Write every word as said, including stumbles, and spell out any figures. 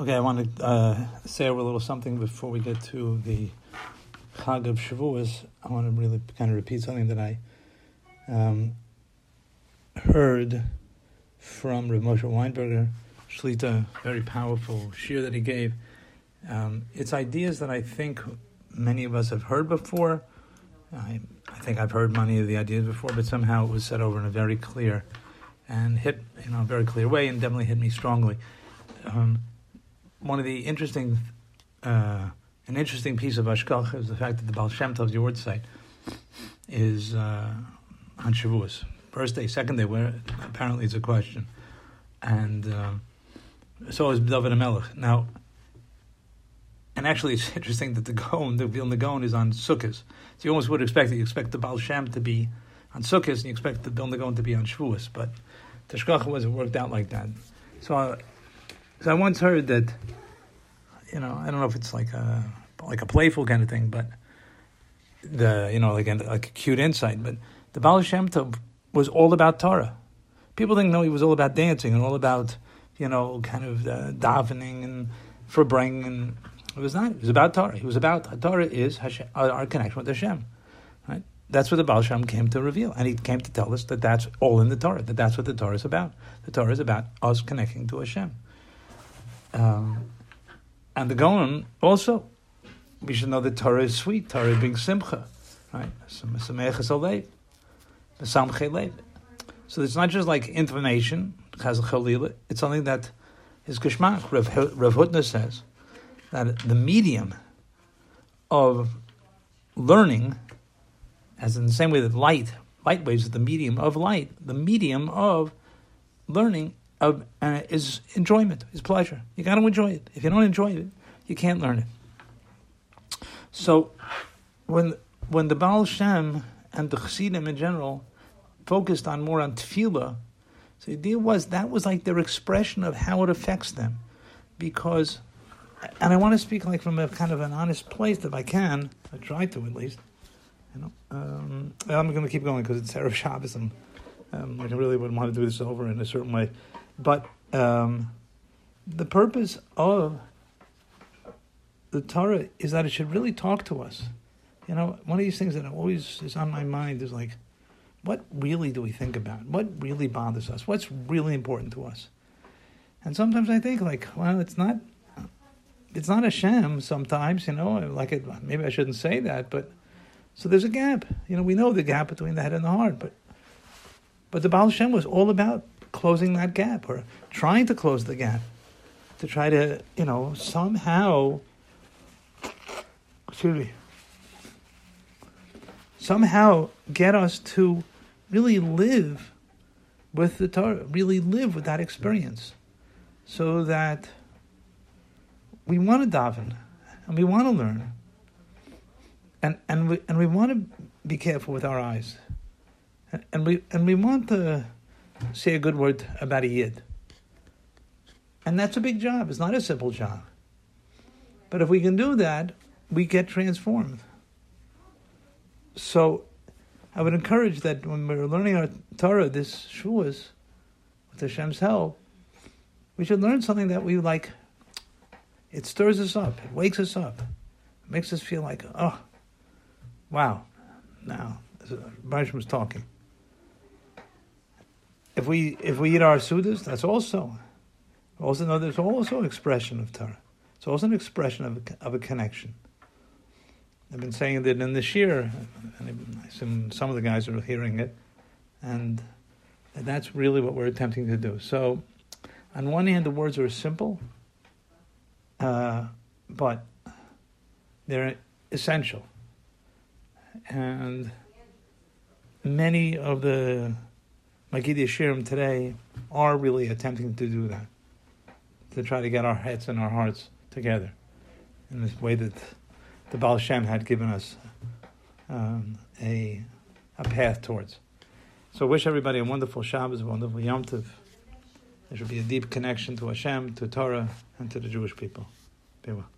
Okay, I want to uh, say a little something before we get to the Chag of Shavuos. I want to really kind of repeat something that I um, heard from Rav Moshe Weinberger, Shlita, very powerful shir that he gave. Um, it's ideas that I think many of us have heard before. I, I think I've heard many of the ideas before, but somehow it was said over in a very clear and hit, you know, a very clear way, and definitely hit me strongly. Um, one of the interesting, uh, an interesting piece of Ashkoch is the fact that the Baal Shem Tov's yard site is uh, on Shavuos. First day, second day, where apparently it's a question. And um, so is B'davad HaMelech. Now, and actually it's interesting that the Gon, the Vilna Gon, is on Sukkot. So you almost would expect that you expect the Baal Shem to be on Sukkot, and you expect the Vilna Gon to be on Shavuos. But the Ashkoch wasn't worked out like that. So I, so I once heard that, you know, I don't know if it's like a, like a playful kind of thing, but the, you know, like a, like a cute insight, but the Baal Shem Tov was all about Torah. People didn't know he was all about dancing and all about, you know, kind of uh, davening and forbrang, and it was not. It was about Torah. It was about Torah is Hashem, our, our connection with Hashem. Right? That's what the Baal Shem came to reveal, and he came to tell us that that's all in the Torah. That that's what the Torah is about. The Torah is about us connecting to Hashem. Um, and the Gaon also, we should know that Torah is sweet. Torah brings simcha, right? So it's not just like information, it's something that is geshmak. Rav Hutner says that the medium of learning, as in the same way that light, light waves is the medium of light, the medium of learning of uh, is enjoyment, is pleasure. You got to enjoy it. If you don't enjoy it, you can't learn it. So when when the Baal Shem and the Chassidim in general focused on more on tefillah, so the idea was that was like their expression of how it affects them. Because, and I want to speak like from a kind of an honest place, if I can, I try to at least. You know, um, I'm going to keep going because it's Erev Shabbos, and um, I really wouldn't want to do this over in a certain way. But um, the purpose of the Torah is that it should really talk to us. You know, one of these things that always is on my mind is like, what really do we think about? What really bothers us? What's really important to us? And sometimes I think, like, well, it's not, it's not Hashem. Sometimes, you know, like it, maybe I shouldn't say that, but so there's a gap. You know, we know the gap between the head and the heart, but but the Baal Shem was all about closing that gap, or trying to close the gap, to try to, you know, somehow, excuse me, somehow get us to really live with the Torah, really live with that experience, so that we want to daven and we want to learn, and and we and we want to be careful with our eyes, and, and we and we want to say a good word about a yid, and that's a big job. It's not a simple job, but if we can do that, we get transformed. So I would encourage that when we're learning our Torah, this Shavuos, with Hashem's help, we should learn something that we like. It stirs us up. It wakes us up. It makes us feel like, oh, wow, now, Baruch was talking. If we if we eat our sudas, that's also, also no, there's also an expression of Torah. It's also an expression of a, of a connection. I've been saying that in the shir, and I assume some of the guys are hearing it, and that's really what we're attempting to do. So, on one hand, the words are simple, uh, but they're essential. And many of the Magidei Shirim today are really attempting to do that, to try to get our heads and our hearts together in this way that the Baal Shem had given us um, a a path towards. So I wish everybody a wonderful Shabbos, a wonderful Yom Tov. There should be a deep connection to Hashem, to Torah, and to the Jewish people. Be well.